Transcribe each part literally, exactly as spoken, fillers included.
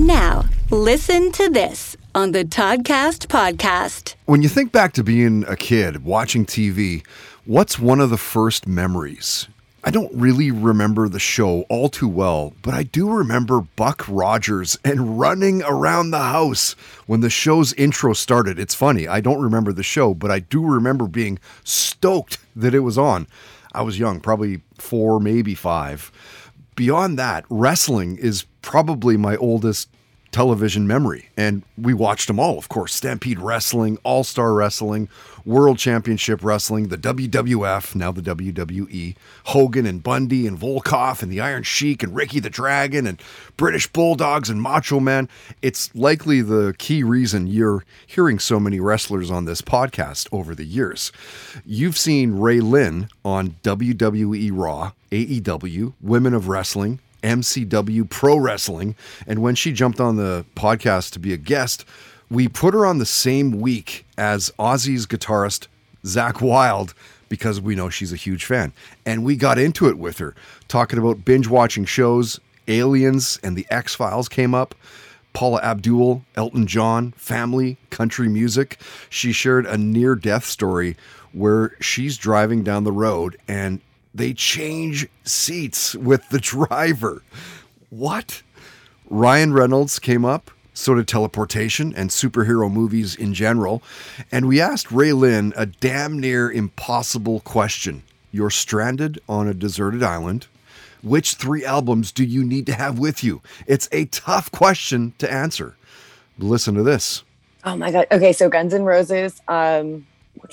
And now, listen to this on the Toddcast Podcast. When you think back to being a kid, watching T V, what's one of the first memories? I don't really remember the show all too well, but I do remember Buck Rogers and running around the house when the show's intro started. It's funny, I don't remember the show, but I do remember being stoked that it was on. I was young, probably four, maybe five. Beyond that, wrestling is probably my oldest television memory, and we watched them all, of course. Stampede Wrestling, All-Star Wrestling, World Championship Wrestling, the W W F, now the W W E, Hogan and Bundy and Volkoff and the Iron Sheik and Ricky the Dragon and British Bulldogs and Macho Man. It's likely the key reason you're hearing so many wrestlers on this podcast over the years. You've seen Ray Lynn on W W E Raw, A E W, Women of Wrestling, M C W Pro Wrestling, and when she jumped on the podcast to be a guest, we put her on the same week as Aussie's guitarist Zakk Wylde because we know she's a huge fan, and we got into it with her, talking about binge-watching shows. Aliens and the X-Files came up, Paula Abdul, Elton John, family, country music. She shared a near-death story where she's driving down the road and they change seats with the driver. What? Ryan Reynolds came up, so did teleportation and superhero movies in general. And we asked Ray Lynn a damn near impossible question. You're stranded on a deserted island. Which three albums do you need to have with you? It's a tough question to answer. Listen to this. Oh my God. Okay, so Guns N' Roses, um...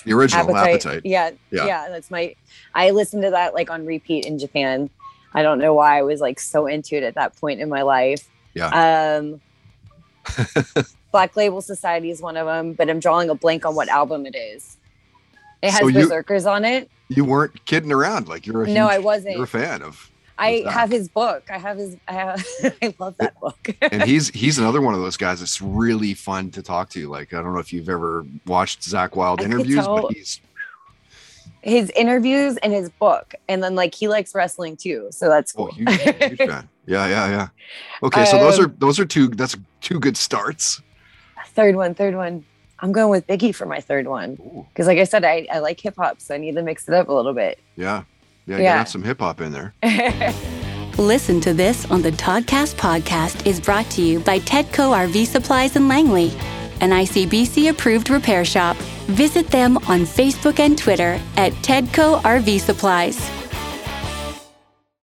the original Appetite. Appetite. Yeah, yeah. Yeah. That's my, I listened to that like on repeat in Japan. I don't know why I was like so into it at that point in my life. Yeah. Um, Black Label Society is one of them, but I'm drawing a blank on what album it is. It has so Berserkers you, on it. You weren't kidding around. Like you're a, no, huge, I wasn't. You're a fan of. I Zach. have his book. I have his, I, have, I love that it, book. And he's, he's another one of those guys that's really fun to talk to. Like, I don't know if you've ever watched Zakk Wylde I interviews, but he's. His interviews and his book. And then like, he likes wrestling too. So that's cool. Oh, huge, huge fan. Yeah, yeah, yeah. Okay. So um, those are, those are two, that's two good starts. Third one, third one. I'm going with Biggie for my third one. Ooh. Cause like I said, I, I like hip hop, so I need to mix it up a little bit. Yeah. Yeah, you yeah. got some hip-hop in there. Listen to this on the Toddcast Podcast is brought to you by Tedco R V Supplies in Langley, an I C B C-approved repair shop. Visit them on Facebook and Twitter at Tedco R V Supplies.